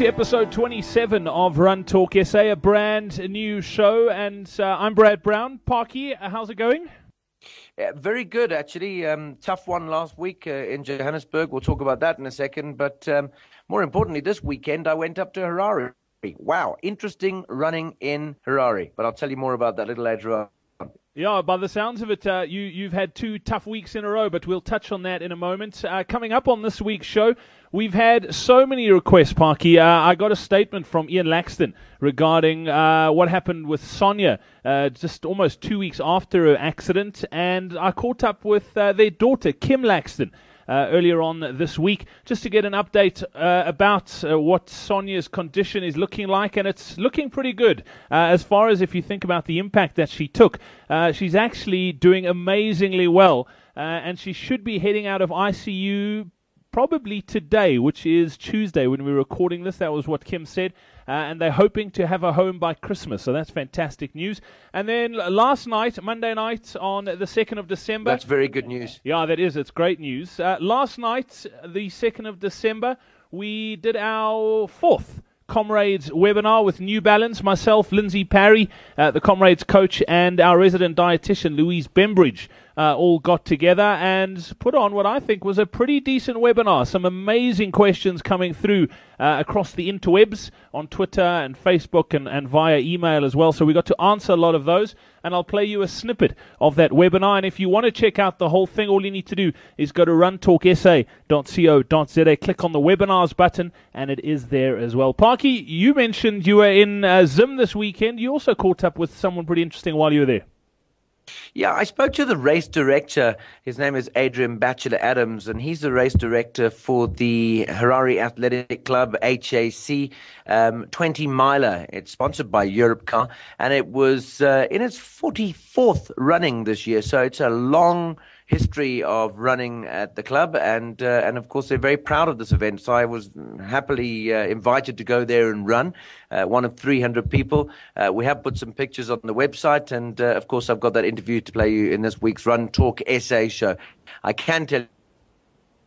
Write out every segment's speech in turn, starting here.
to episode 27 of Run Talk SA, a brand new show, and I'm Brad Brown. Parky, how's it going? Yeah, very good, actually. Tough one last week in Johannesburg. We'll talk about that in a second. But more importantly, this weekend I went up to Harare. Wow, interesting running in Harare. But I'll tell you more about that a little later on. Yeah, by the sounds of it, you've had two tough weeks in a row, but we'll touch on that in a moment. Coming up on this week's show, we've had so many requests, Parky. I got a statement from Ian Laxton regarding what happened with Sonja just almost 2 weeks after her accident, and I caught up with their daughter, Kim Laxton, earlier on this week, just to get an update about what Sonja's condition is looking like, and it's looking pretty good. As far as if you think about the impact that she took, she's actually doing amazingly well, and she should be heading out of ICU probably today, which is Tuesday when we're recording this. That was what Kim said. And they're hoping to have a home by Christmas. So that's fantastic news. And then last night, Monday night on the 2nd of December. That's very good news. Yeah, that is. It's great news. Last night, the 2nd of December, we did our fourth Comrades webinar with New Balance. Myself, Lindsay Parry, the Comrades coach, and our resident dietitian, Louise Bembridge, all got together and put on what I think was a pretty decent webinar. Some amazing questions coming through across the interwebs on Twitter and Facebook and via email as well. So we got to answer a lot of those, and I'll play you a snippet of that webinar. And if you want to check out the whole thing, all you need to do is go to runtalksa.co.za, click on the webinars button, and it is there as well. Parky, you mentioned you were in Zim this weekend. You also caught up with someone pretty interesting while you were there. Yeah, I spoke to the race director. His name is Adrian Batchelor-Adams, and he's the race director for the Harare Athletic Club, HAC, 20-miler. It's sponsored by Europe Car, and it was in its 44th running this year, so it's a long history of running at the club, and of course they're very proud of this event. So I was happily invited to go there and run, one of 300 people. We have put some pictures on the website, and of course I've got that interview to play you in this week's Run Talk SA show. I can tell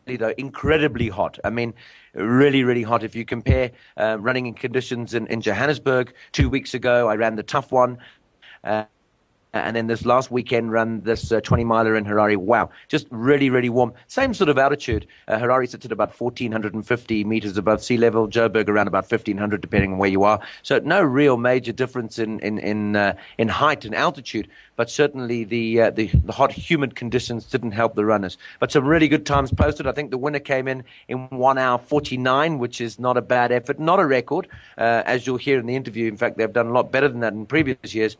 you though, incredibly hot. I mean, really, really hot. If you compare running in conditions in Johannesburg 2 weeks ago, I ran the tough one. And then this last weekend run, this 20-miler in Harare, wow, just really, really warm. Same sort of altitude. Harare sits at about 1,450 meters above sea level. Joburg around about 1,500, depending on where you are. So no real major difference in height and altitude, but certainly the hot, humid conditions didn't help the runners. But some really good times posted. I think the winner came in 1 hour 49, which is not a bad effort, not a record, as you'll hear in the interview. In fact, they've done a lot better than that in previous years.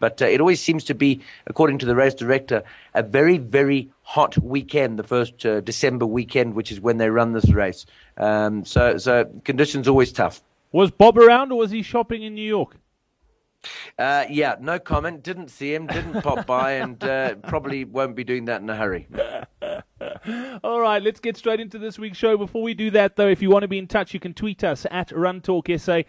But it always seems to be, according to the race director, a very, very hot weekend, the first December weekend, which is when they run this race. So conditions always tough. Was Bob around, or was he shopping in New York? Yeah, no comment. Didn't see him, didn't pop by, and probably won't be doing that in a hurry. All right, let's get straight into this week's show. Before we do that, though, if you want to be in touch, you can tweet us at RunTalkSA.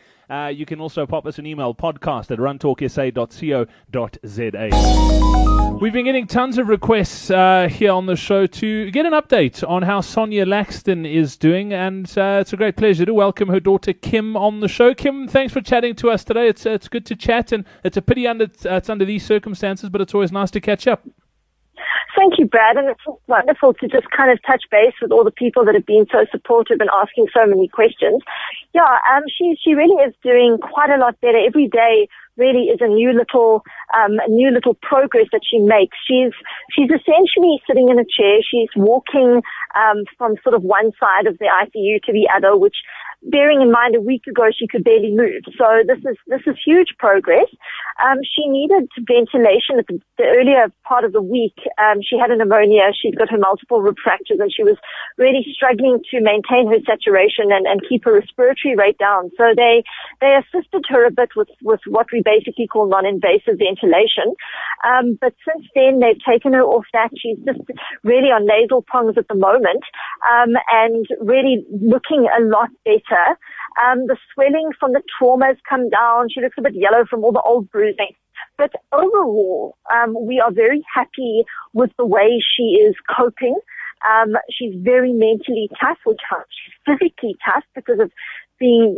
You can also pop us an email, podcast at runtalksa.co.za. We've been getting tons of requests here on the show to get an update on how Sonja Laxton is doing, and it's a great pleasure to welcome her daughter Kim on the show. Kim, thanks for chatting to us today. It's good to chat, and it's a pity it's under these circumstances, but it's always nice to catch up. Thank you, Brad, and it's wonderful to just kind of touch base with all the people that have been so supportive and asking so many questions. Yeah, she really is doing quite a lot better. Every day really is a new little progress that she makes. She's essentially sitting in a chair. She's walking from sort of one side of the ICU to the other, which, bearing in mind a week ago she could barely move. So this is huge progress. She needed ventilation at the earlier part of the week. She had a pneumonia. She'd got her multiple rib fractures, and she was really struggling to maintain her saturation and keep her respiratory rate down. So they assisted her a bit with what we basically call non-invasive ventilation. But since then they've taken her off that. She's just really on nasal prongs at the moment, and really looking a lot better. The swelling from the trauma has come down. She looks a bit yellow from all the old bruising. But overall, we are very happy with the way she is coping. She's very mentally tough, which helps. She's physically tough because of being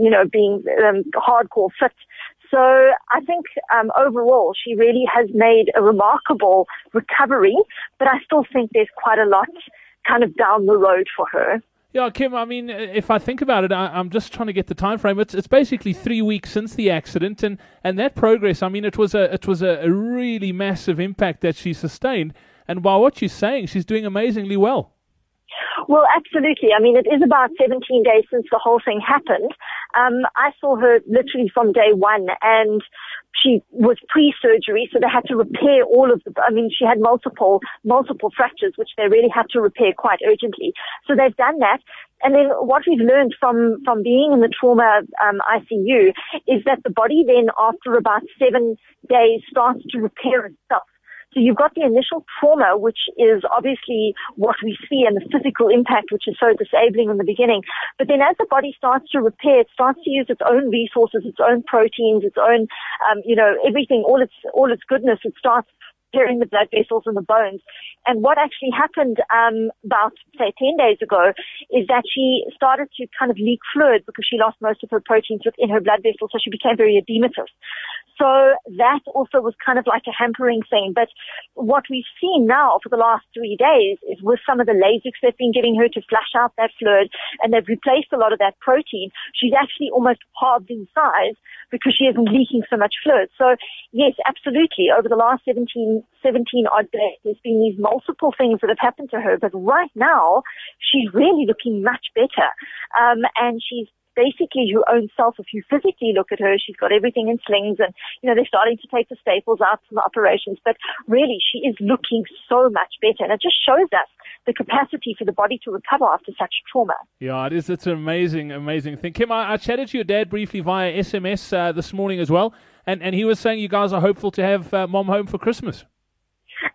hardcore fit. So I think overall she really has made a remarkable recovery, but I still think there's quite a lot kind of down the road for her. Yeah, Kim, I mean, if I think about it, I'm just trying to get the time frame. It's basically 3 weeks since the accident, and that progress, I mean, it was a really massive impact that she sustained. And by what she's saying, she's doing amazingly well. Well, absolutely. I mean, it is about 17 days since the whole thing happened. I saw her literally from day one, and she was pre-surgery, so they had to repair all of the, I mean, she had multiple fractures, which they really had to repair quite urgently. So they've done that. And then what we've learned from being in the trauma ICU is that the body then, after about 7 days, starts to repair itself. So you've got the initial trauma, which is obviously what we see, and the physical impact, which is so disabling in the beginning. But then as the body starts to repair, it starts to use its own resources, its own proteins, its own, everything, all its goodness. It starts tearing the blood vessels and the bones. And what actually happened about, say, 10 days ago is that she started to kind of leak fluid because she lost most of her proteins within her blood vessels, so she became very edematous. So that also was kind of like a hampering thing. But what we've seen now for the last 3 days is with some of the Lasix they've been giving her to flush out that fluid, and they've replaced a lot of that protein, she's actually almost halved in size because she isn't leaking so much fluid. So, yes, absolutely, over the last 17-odd days, there's been these multiple things that have happened to her. But right now, she's really looking much better. And she's basically her own self. If you physically look at her, she's got everything in slings, and, they're starting to take the staples out from the operations. But really, she is looking so much better. And it just shows us the capacity for the body to recover after such trauma. Yeah, it is. It's an amazing, amazing thing. Kim, I chatted to your dad briefly via SMS this morning as well. And he was saying you guys are hopeful to have mom home for Christmas.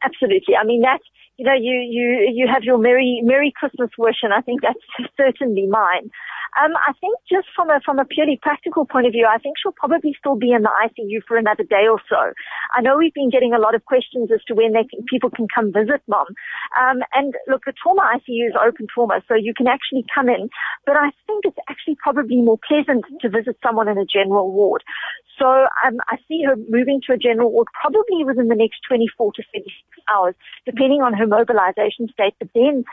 Absolutely. I mean, that, you have your Merry Christmas wish, and I think that's certainly mine. I think just from a purely practical point of view, I think she'll probably still be in the ICU for another day or so. I know we've been getting a lot of questions as to when people can come visit mom. And look, the trauma ICU is open trauma, so you can actually come in. But I think it's actually probably more pleasant to visit someone in a general ward. So I see her moving to a general ward probably within the next 24 to 36 hours, depending on her mobilization state. But then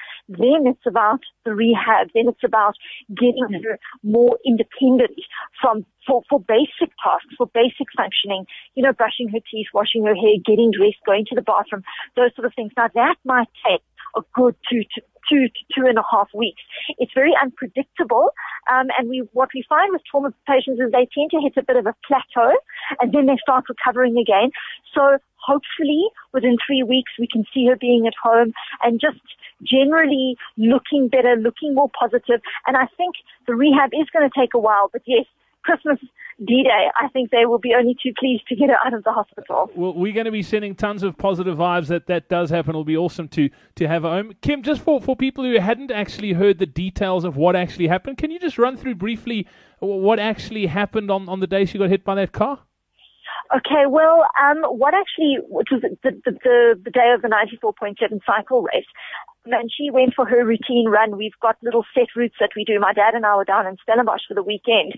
it's about the rehab. Then it's about getting her more independent for basic tasks, for basic functioning, brushing her teeth, washing her hair, getting dressed, going to the bathroom, those sort of things. Now, that might take a good 2 to 2.5 weeks. It's very unpredictable. And what we find with trauma patients is they tend to hit a bit of a plateau, and then they start recovering again. So hopefully within 3 weeks, we can see her being at home and just generally looking better, looking more positive. And I think the rehab is going to take a while, but yes, Christmas D-Day, I think they will be only too pleased to get her out of the hospital. Well, we're going to be sending tons of positive vibes that does happen. It'll be awesome to have her home. Kim, just for people who hadn't actually heard the details of what actually happened, can you just run through briefly what actually happened on the day she got hit by that car? Okay, well, which was the day of the 94.7 cycle race. And she went for her routine run. We've got little set routes that we do. My dad and I were down in Stellenbosch for the weekend.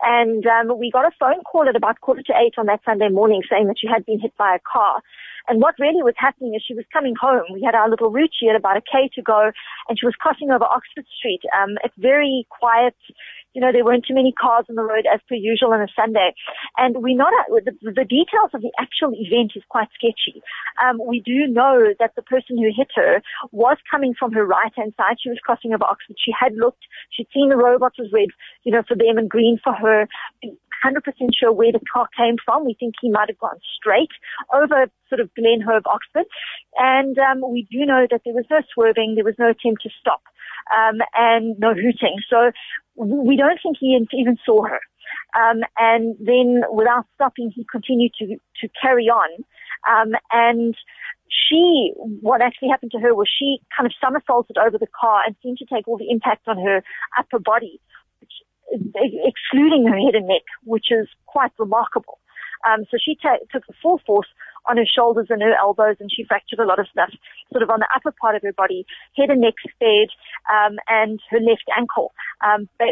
And we got a phone call at about 7:45 on that Sunday morning saying that she had been hit by a car. And what really was happening is she was coming home. We had our little route. She had about a K to go. And she was crossing over Oxford Street. It's very quiet. There weren't too many cars on the road as per usual on a Sunday. And the details of the actual event is quite sketchy. We do know that the person who hit her was coming from her right-hand side. She was crossing over Oxford. She had looked. She'd seen the robots was red, for them and green for her. 100% sure where the car came from. We think he might have gone straight over sort of Glenhove, Oxford. And we do know that there was no swerving. There was no attempt to stop and no hooting. So we don't think he even saw her. And then without stopping, he continued to carry on. And what actually happened to her was she kind of somersaulted over the car and seemed to take all the impact on her upper body, excluding her head and neck, which is quite remarkable. So she took the full force on her shoulders and her elbows, and she fractured a lot of stuff sort of on the upper part of her body, head and neck spared, and her left ankle,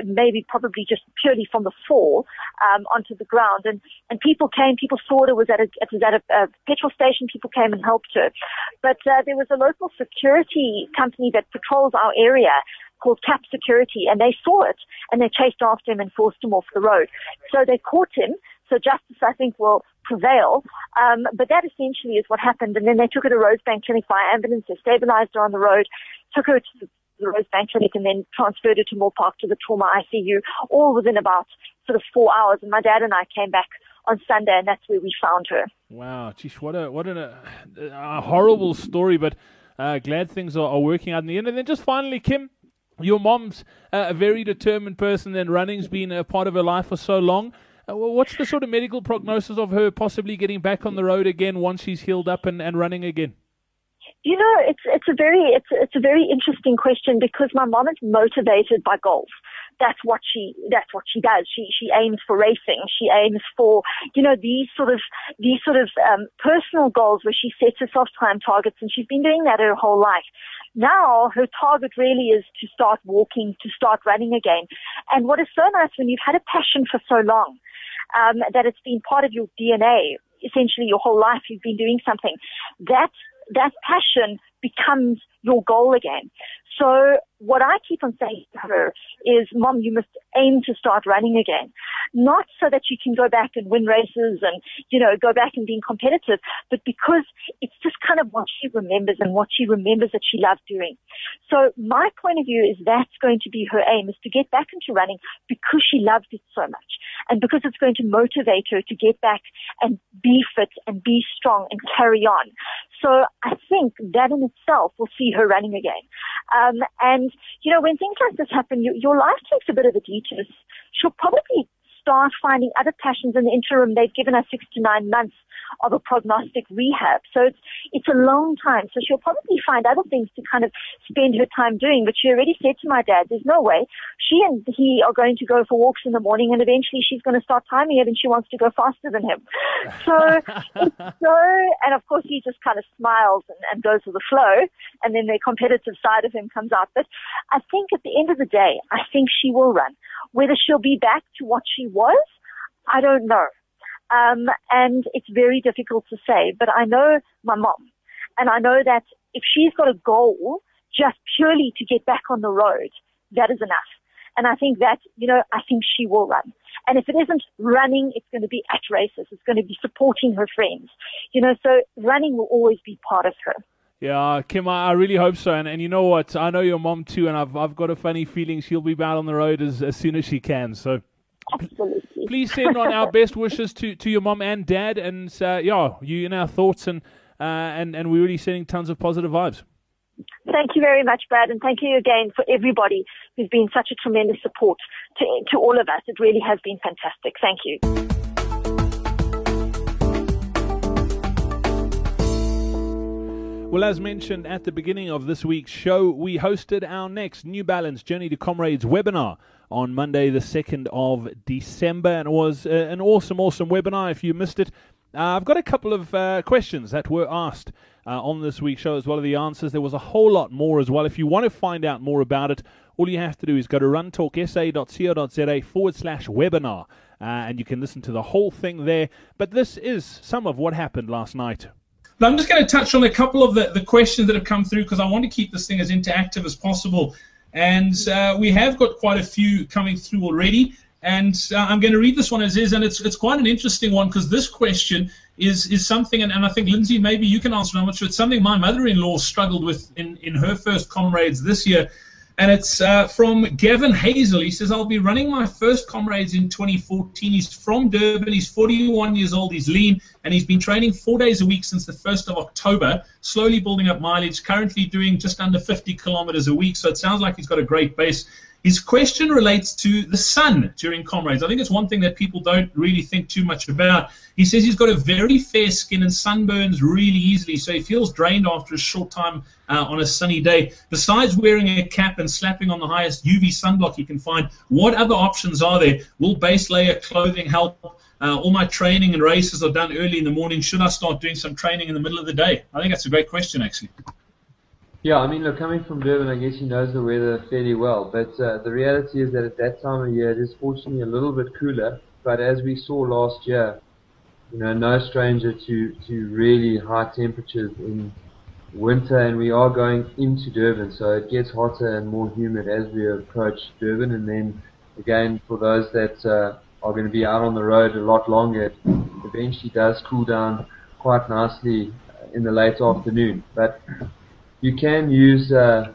maybe probably just purely from the fall onto the ground. And people came, people saw her, was at a petrol station, people came and helped her. But there was a local security company that patrols our area called Cap Security, and they saw it, and they chased after him and forced him off the road. So they caught him, so justice, I think, will prevail. But that essentially is what happened. And then they took her to Rosebank Clinic by ambulance. They stabilized her on the road, took her to the Rosebank Clinic, and then transferred her to Moore Park to the trauma ICU, all within about sort of 4 hours. And my dad and I came back on Sunday, and that's where we found her. Wow, geez, what a horrible story, but glad things are working out in the end. And then just finally, Kim, your mom's a very determined person, and running's been a part of her life for so long. What's the sort of medical prognosis of her possibly getting back on the road again once she's healed up and running again? You know, it's a very interesting question, because my mom is motivated by goals. That's what she does. She aims for racing. She aims for, you know, these sort of personal goals where she sets herself time targets, and she's been doing that her whole life. Now her target really is to start walking, to start running again. And what is so nice when you've had a passion for so long, that it's been part of your DNA, essentially your whole life you've been doing something, that passion becomes your goal again. So what I keep on saying to her is, Mom, you must aim to start running again. Not so that you can go back and win races and, you know, go back and being competitive, but because it's just kind of what she remembers, and what she remembers that she loves doing. So my point of view is that's going to be her aim, is to get back into running because she loves it so much, and because it's going to motivate her to get back and be fit and be strong and carry on. So I think that in itself will see her running again. And, you know, when things like this happen, your life takes a bit of a detour. She'll probably start finding other passions in the interim. They've given her 6 to 9 months of a prognostic rehab. So it's a long time. So she'll probably find other things to kind of spend her time doing. But she already said to my dad, there's no way. She and he are going to go for walks in the morning, and eventually she's going to start timing it, and she wants to go faster than him. So and of course he just kind of smiles and goes with the flow, and then the competitive side of him comes out. But I think at the end of the day, I think she will run. Whether she'll be back to what she was, I don't know. And it's very difficult to say, but I know my mom, and I know that if she's got a goal just purely to get back on the road, that is enough. And I think that, you know, I think she will run. And if it isn't running, it's going to be at races. It's going to be supporting her friends, you know, so running will always be part of her. Yeah, Kim, I really hope so. And you know what? I know your mom too, and I've got a funny feeling she'll be back on the road as soon as she can. So absolutely. Please send on our best wishes to your mom and dad, and yeah, you in our thoughts, and we're really sending tons of positive vibes. Thank you very much, Brad, and thank you again for everybody who's been such a tremendous support to all of us. It really has been fantastic. Thank you. Well, as mentioned at the beginning of this week's show, we hosted our next New Balance Journey to Comrades webinar on Monday the 2nd of December, and it was an awesome webinar. If you missed it, I've got a couple of questions that were asked on this week's show, as well as the answers. There was a whole lot more as well. If you want to find out more about it, all you have to do is go to runtalksa.co.za/webinar, and you can listen to the whole thing there. But this is some of what happened last night. Now, I'm just going to touch on a couple of the questions that have come through, because I want to keep this thing as interactive as possible. And we have got quite a few coming through already. And I'm going to read this one as is, and it's quite an interesting one, because this question is something, and I think, Lindsay, maybe you can answer it. I'm not sure. It's something my mother-in-law struggled with in her first Comrades this year. And it's from Gavin Hazel. He says, I'll be running my first Comrades in 2014. He's from Durban. He's 41 years old. He's lean, and he's been training 4 days a week since the 1st of October, slowly building up mileage, currently doing just under 50 kilometers a week. So it sounds like he's got a great base. His question relates to the sun during Comrades. I think it's one thing that people don't really think too much about. He says he's got a very fair skin and sunburns really easily, so he feels drained after a short time on a sunny day. Besides wearing a cap and slapping on the highest UV sunblock you can find, what other options are there? Will base layer clothing help? All my training and races are done early in the morning. Should I start doing some training in the middle of the day? I think that's a great question, actually. Yeah, I mean, look, coming from Durban, I guess he knows the weather fairly well. But the reality is that at that time of year, it is fortunately a little bit cooler. But as we saw last year, you know, no stranger to really high temperatures in winter. And we are going into Durban, so it gets hotter and more humid as we approach Durban. And then, again, for those that are going to be out on the road a lot longer, it eventually does cool down quite nicely in the late afternoon. But you can use not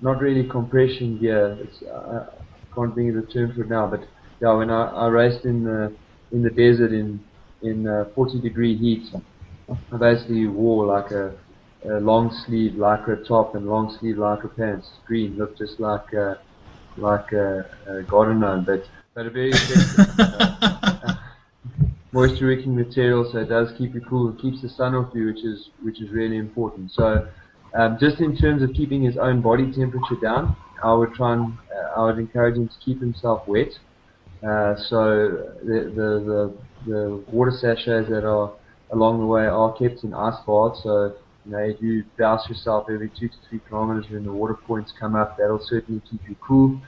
really compression gear. It's, I can't think of the term for it now, but yeah, when I raced in the desert in 40-degree heat, I basically wore like a long sleeve lycra top and long sleeve lycra pants. Green looked just like a garden gnome, but a very effective moisture-wicking material, so it does keep you cool. It keeps the sun off you, which is really important. So, just in terms of keeping his own body temperature down, I would try and I would encourage him to keep himself wet. So the water sachets that are along the way are kept in ice baths. So, you know, if you douse yourself every 2 to 3 kilometers when the water points come up, that'll certainly keep you cool.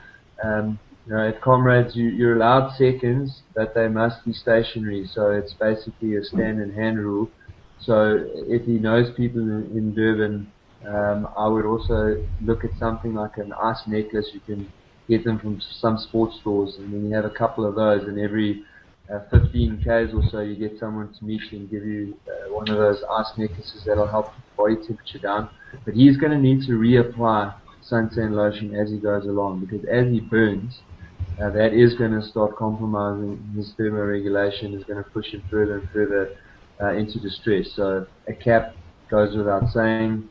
You know, at Comrades, you're allowed seconds, but they must be stationary, so it's basically a stand-and-hand rule. So if he knows people in Durban, I would also look at something like an ice necklace. You can get them from some sports stores, and then you have a couple of those, and every 15 Ks or so you get someone to meet you and give you one of those ice necklaces that will help body temperature down. But he's going to need to reapply suntan lotion as he goes along, because as he burns, that is going to start compromising his thermoregulation, is going to push him further and further into distress. So a cap goes without saying,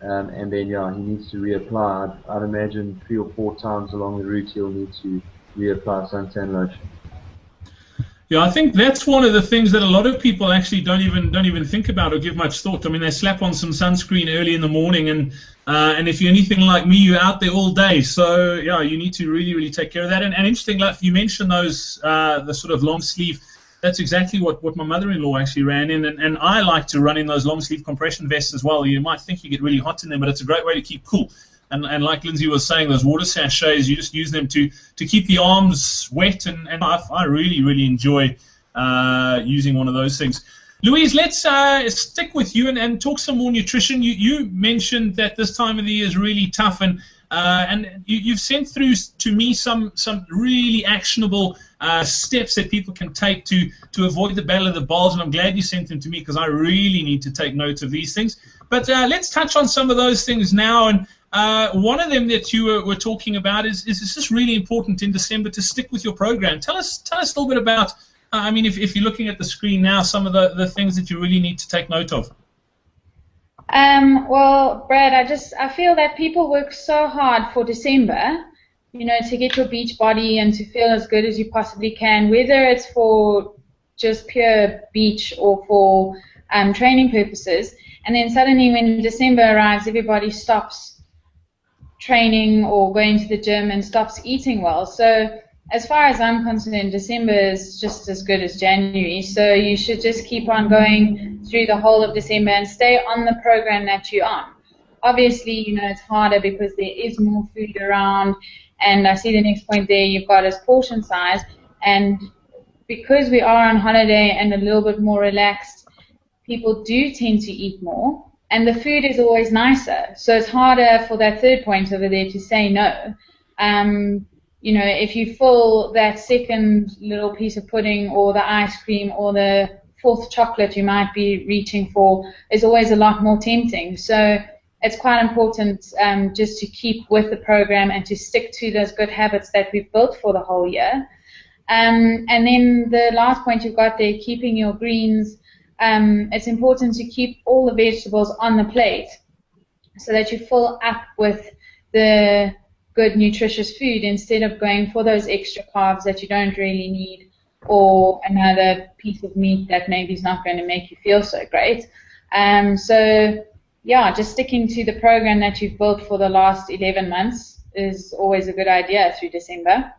and then yeah, he needs to reapply. I'd imagine 3 or 4 times along the route he'll need to reapply suntan lotion. Yeah, I think that's one of the things that a lot of people actually don't even think about or give much thought. I mean, they slap on some sunscreen early in the morning, and if you're anything like me, you're out there all day. So yeah, you need to really take care of that. And interesting, like you mentioned, those the sort of long sleeve. That's exactly what my mother-in-law actually ran in, and I like to run in those long sleeve compression vests as well. You might think you get really hot in them, but it's a great way to keep cool. And like Lindsay was saying, those water sachets, you just use them to keep the arms wet, and I really enjoy using one of those things. Louise, let's stick with you and talk some more nutrition. You mentioned that this time of the year is really tough, and you've sent through to me some really actionable steps that people can take to avoid the Battle of the Bulge, and I'm glad you sent them to me because I really need to take notes of these things. But let's touch on some of those things now, and one of them that you were talking about is it's just really important in December to stick with your program. Tell us a little bit about, I mean, if you're looking at the screen now, some of the things that you really need to take note of. Well, Brad, I feel that people work so hard for December, you know, to get your beach body and to feel as good as you possibly can, whether it's for just pure beach or for training purposes. And then suddenly when December arrives, everybody stops training or going to the gym and stops eating well. So as far as I'm concerned, December is just as good as January, so you should just keep on going through the whole of December and stay on the program that you're on. Obviously, you know, it's harder because there is more food around, and I see the next point there you've got is portion size, and because we are on holiday and a little bit more relaxed, people do tend to eat more. And the food is always nicer, so it's harder for that third point over there to say no. You know, if you fill that second little piece of pudding or the ice cream or the fourth chocolate you might be reaching for is always a lot more tempting. So it's quite important just to keep with the program and to stick to those good habits that we've built for the whole year. And then the last point you've got there, keeping your greens. It's important to keep all the vegetables on the plate so that you fill up with the good nutritious food instead of going for those extra carbs that you don't really need, or another piece of meat that maybe is not going to make you feel so great. So yeah, just sticking to the program that you've built for the last 11 months is always a good idea through December.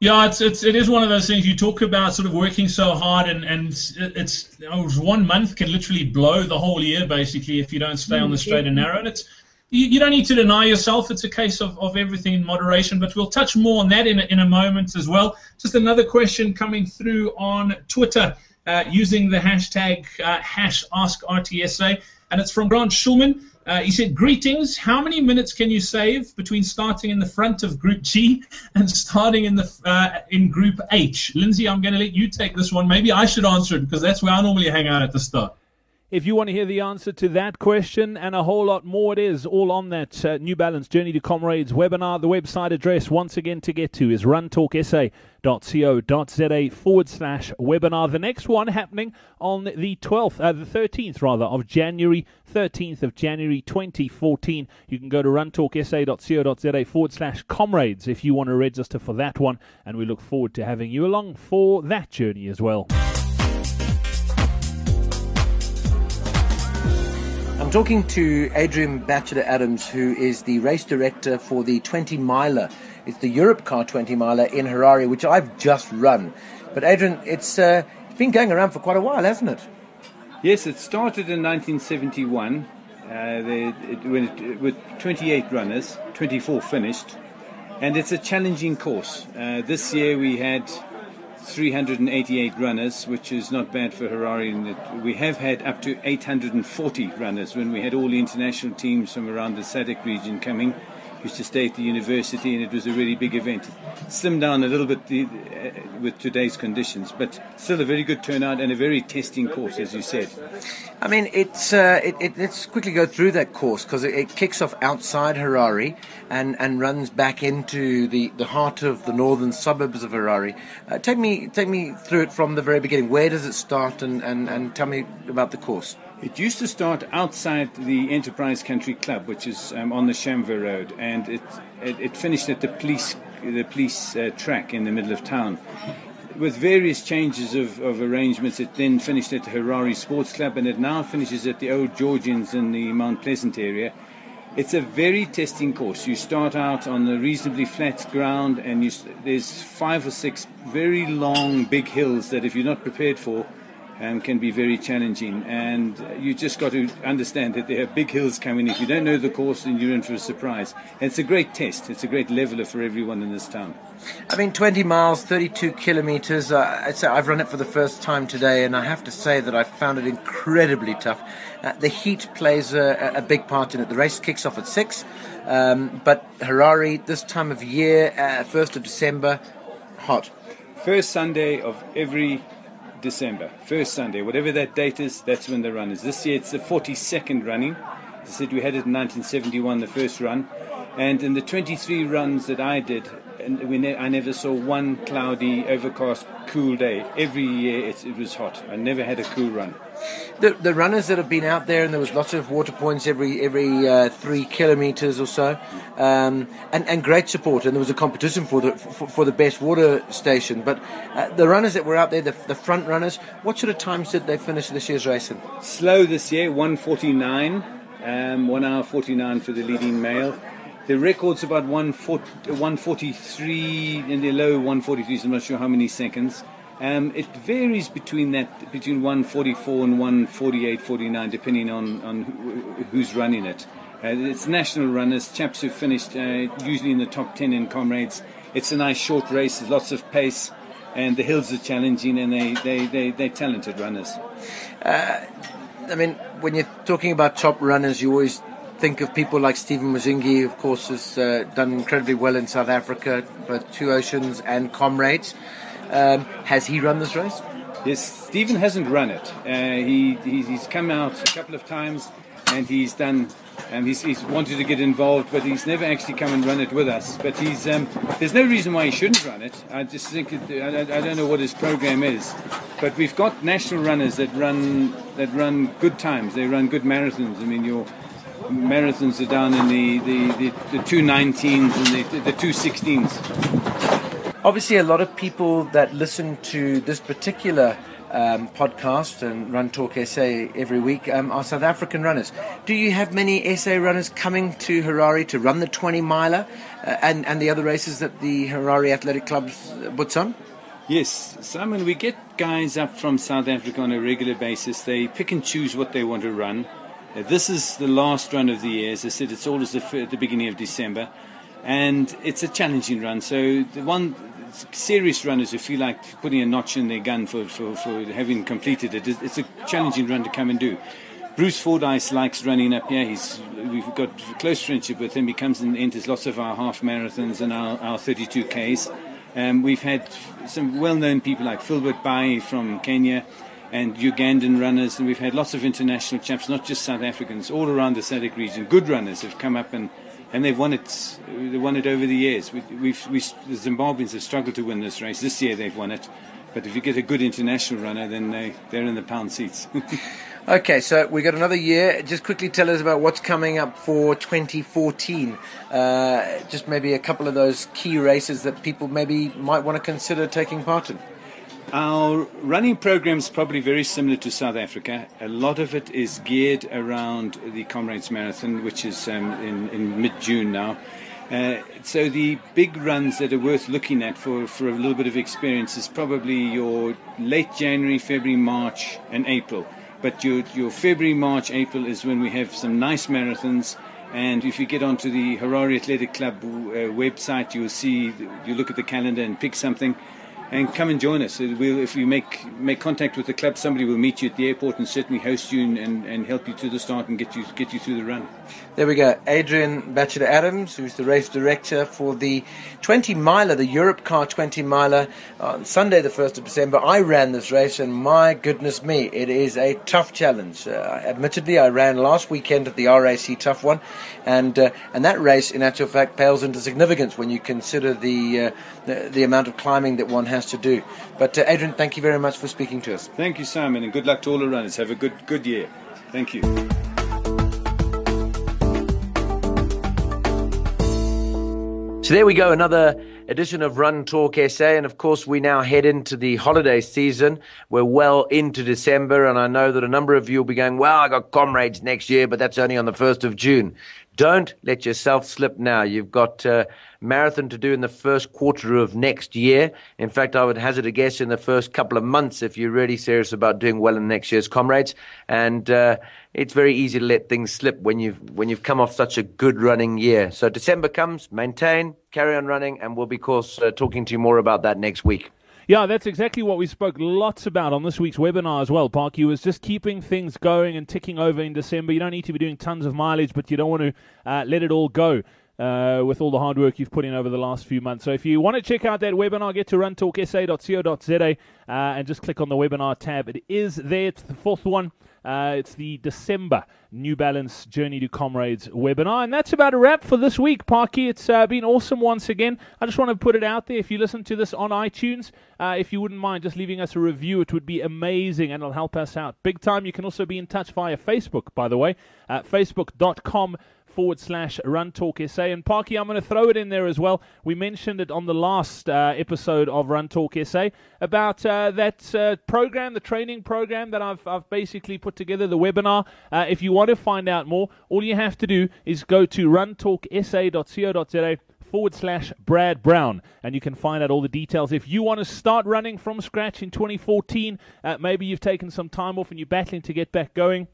Yeah, it is one of those things you talk about, sort of working so hard, and it's 1 month can literally blow the whole year basically if you don't stay on the straight and narrow. And it's you don't need to deny yourself. It's a case of everything in moderation. But we'll touch more on that in a moment as well. Just another question coming through on Twitter using the hashtag #AskRTSA, and it's from Grant Schulman. He said, greetings, how many minutes can you save between starting in the front of Group G and starting in the in Group H? Lindsay, I'm going to let you take this one. Maybe I should answer it because that's where I normally hang out at the start. If you want to hear the answer to that question and a whole lot more, it is all on that New Balance Journey to Comrades webinar. The website address, once again, to get to is runtalksa.co.za/webinar. The next one happening on the 13th of January, 13th of January 2014. You can go to runtalksa.co.za/comrades if you want to register for that one, and we look forward to having you along for that journey as well. I'm talking to Adrian Batchelor-Adams, who is the race director for the 20-miler. It's the Europe Car 20-miler in Harare, which I've just run. But Adrian, it's been going around for quite a while, hasn't it? Yes, it started in 1971 with 28 runners, 24 finished, and it's a challenging course. This year we had 388 runners, which is not bad for Harare. In that we have had up to 840 runners when we had all the international teams from around the SADC region coming. We used to stay at the university, and it was a really big event. Slimmed down a little bit with today's conditions, but still a very good turnout and a very testing course, as you said. I mean, let's quickly go through that course, because it kicks off outside Harare and runs back into the heart of the northern suburbs of Harare. Take me through it from the very beginning. Where does it start, and tell me about the course? It used to start outside the Enterprise Country Club, which is on the Shamva Road, and it finished at the police track in the middle of town. With various changes of arrangements, it then finished at the Harare Sports Club, and it now finishes at the Old Georgians in the Mount Pleasant area. It's a very testing course. You start out on a reasonably flat ground, and there's 5 or 6 very long, big hills that if you're not prepared for, can be very challenging, and you just got to understand that there are big hills coming. If you don't know the course, then you're in for a surprise. And it's a great test. It's a great leveler for everyone in this town. I mean, 20 miles, 32 kilometers. I've run it for the first time today, and I have to say that I found it incredibly tough. The heat plays a big part in it. The race kicks off at 6, but Harare, this time of year, 1st of December, hot. First Sunday of every December, first Sunday, whatever that date is, that's when the run is. This year it's the 42nd running. As I said, we had it in 1971, the first run, and in the 23 runs that I did, and I never saw one cloudy, overcast, cool day. Every year it was hot. I never had a cool run. The runners that have been out there, and there was lots of water points every 3 kilometres or so, and great support. And there was a competition for the best water station. But the runners that were out there, the front runners, what sort of times did they finish this year's race in? Slow this year, 1 hour 49 for the leading male. The record's about 143, in the low 143s, I'm not sure how many seconds. It varies between 144 and 148, 49, depending on who's running it. It's national runners, chaps who finished usually in the top 10 in Comrades. It's a nice short race, there's lots of pace, and the hills are challenging, and they're talented runners. I mean, when you're talking about top runners, you always think of people like Stephen Mazingi, of course, has done incredibly well in South Africa, both Two Oceans and Comrades. Has he run this race? Yes, Stephen hasn't run it. He's come out a couple of times, and he's done. He's wanted to get involved, but he's never actually come and run it with us. But he's there's no reason why he shouldn't run it. I just think I don't know what his program is, but we've got national runners that run good times. They run good marathons. I mean, marathons are down in the 2:19s and the 2:16s. Obviously, a lot of people that listen to this particular podcast and Run Talk SA every week are South African runners. Do you have many SA runners coming to Harare to run the 20-miler and the other races that the Harare Athletic Club puts on? Yes, Simon, we get guys up from South Africa on a regular basis. They pick and choose what they want to run. This is the last run of the year. As I said, it's always at the beginning of December. And it's a challenging run. So the one serious runners who feel like putting a notch in their gun for having completed it, it's a challenging run to come and do. Bruce Fordyce likes running up here. We've got close friendship with him. He comes and enters lots of our half marathons and our 32Ks. We've had some well-known people like Philbert Bai from Kenya and Ugandan runners, and we've had lots of international chaps, not just South Africans, all around the SADC region. Good runners have come up and they've won it over the years. The Zimbabweans have struggled to win this race. This year they've won it, but if you get a good international runner, then they're in the pound seats. Okay, so we got another year. Just quickly tell us about what's coming up for 2014. Just maybe a couple of those key races that people maybe might want to consider taking part in. Our running program is probably very similar to South Africa. A lot of it is geared around the Comrades Marathon, which is in mid-June now. So the big runs that are worth looking at for a little bit of experience is probably your late January, February, March, and April. But your February, March, April is when we have some nice marathons. And if you get onto the Harare Athletic Club website, you'll see, you look at the calendar and pick something and come and join us. If you make contact with the club, somebody will meet you at the airport and certainly host you and help you to the start and get you through the run. There we go. Adrian Batchelor-Adams, who's the race director for the 20-miler, the Europe Car 20-miler, on Sunday the 1st of December. I ran this race, and my goodness me, it is a tough challenge. Admittedly, I ran last weekend at the RAC Tough One, and that race, in actual fact, pales into significance when you consider the amount of climbing that one has to do. But Adrian, thank you very much for speaking to us. Thank you, Simon, and good luck to all the runners. Have a good year. Thank you. So there we go, another edition of Run Talk SA, and of course we now head into the holiday season. We're well into December, and I know that a number of you will be going, well, I got Comrades next year, but that's only on the 1st of June. Don't let yourself slip now. You've got marathon to do in the first quarter of next year. In fact, I would hazard a guess in the first couple of months if you're really serious about doing well in next year's Comrades. And it's very easy to let things slip when you've come off such a good running year. So December comes, maintain, carry on running, and we'll be, of course, talking to you more about that next week. Yeah, that's exactly what we spoke lots about on this week's webinar as well, Parky, was just keeping things going and ticking over in December. You don't need to be doing tons of mileage, but you don't want to let it all go with all the hard work you've put in over the last few months. So if you want to check out that webinar, get to runtalksa.co.za and just click on the webinar tab. It is there. It's the fourth one. It's the December New Balance Journey to Comrades webinar. And that's about a wrap for this week, Parky. It's been awesome once again. I just want to put it out there. If you listen to this on iTunes, if you wouldn't mind just leaving us a review, it would be amazing and it'll help us out big time. You can also be in touch via Facebook, by the way, at facebook.com/Run Talk SA. And Parky, I'm going to throw it in there as well. We mentioned it on the last episode of Run Talk SA about that program, the training program that I've basically put together, the webinar. If you want to find out more, all you have to do is go to runtalksa.co.za/Brad Brown, and you can find out all the details. If you want to start running from scratch in 2014, maybe you've taken some time off and you're battling to get back going,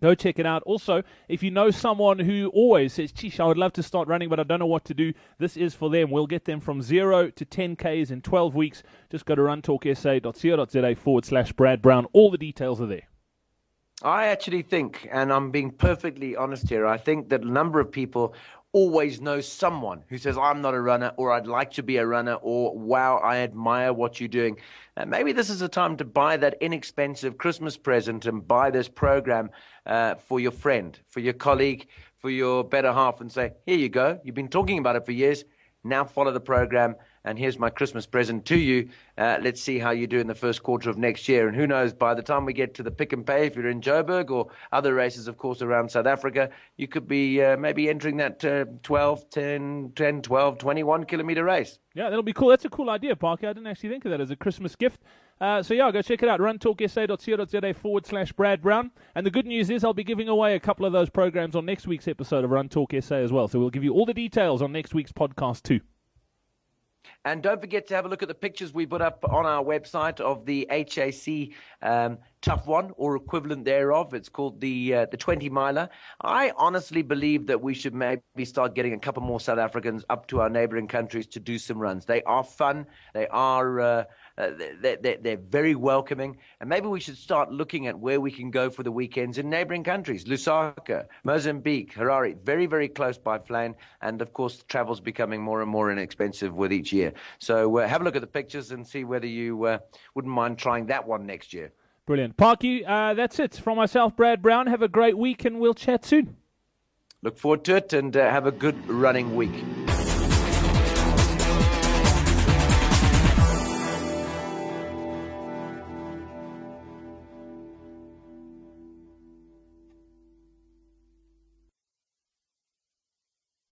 go check it out. Also, if you know someone who always says, geesh, I would love to start running, but I don't know what to do, this is for them. We'll get them from 0 to 10Ks in 12 weeks. Just go to runtalksa.co.za/Brad Brown. All the details are there. I actually think, and I'm being perfectly honest here, I think that a number of people always know someone who says, I'm not a runner, or I'd like to be a runner, or wow, I admire what you're doing. And maybe this is a time to buy that inexpensive Christmas present and buy this program for your friend, for your colleague, for your better half, and say, here you go. You've been talking about it for years. Now follow the program and here's my Christmas present to you. Let's see how you do in the first quarter of next year. And who knows, by the time we get to the pick and pay, if you're in Joburg or other races, of course, around South Africa, you could be maybe entering that 12, 10, 12, 21-kilometer race. Yeah, that'll be cool. That's a cool idea, Parker. I didn't actually think of that as a Christmas gift. So, yeah, go check it out, runtalksa.co.za/Brad Brown. And the good news is I'll be giving away a couple of those programs on next week's episode of Run Talk SA as well. So we'll give you all the details on next week's podcast too. And don't forget to have a look at the pictures we put up on our website of the HAC Tough One or equivalent thereof. It's called the 20-miler. I honestly believe that we should maybe start getting a couple more South Africans up to our neighboring countries to do some runs. They are fun. They are they're very welcoming. And maybe we should start looking at where we can go for the weekends in neighboring countries. Lusaka, Mozambique, Harare, very, very close by plane. And, of course, travel's becoming more and more inexpensive with each year. So have a look at the pictures and see whether you wouldn't mind trying that one next year. Brilliant. Parky, that's it. From myself, Brad Brown, have a great week and we'll chat soon. Look forward to it and have a good running week.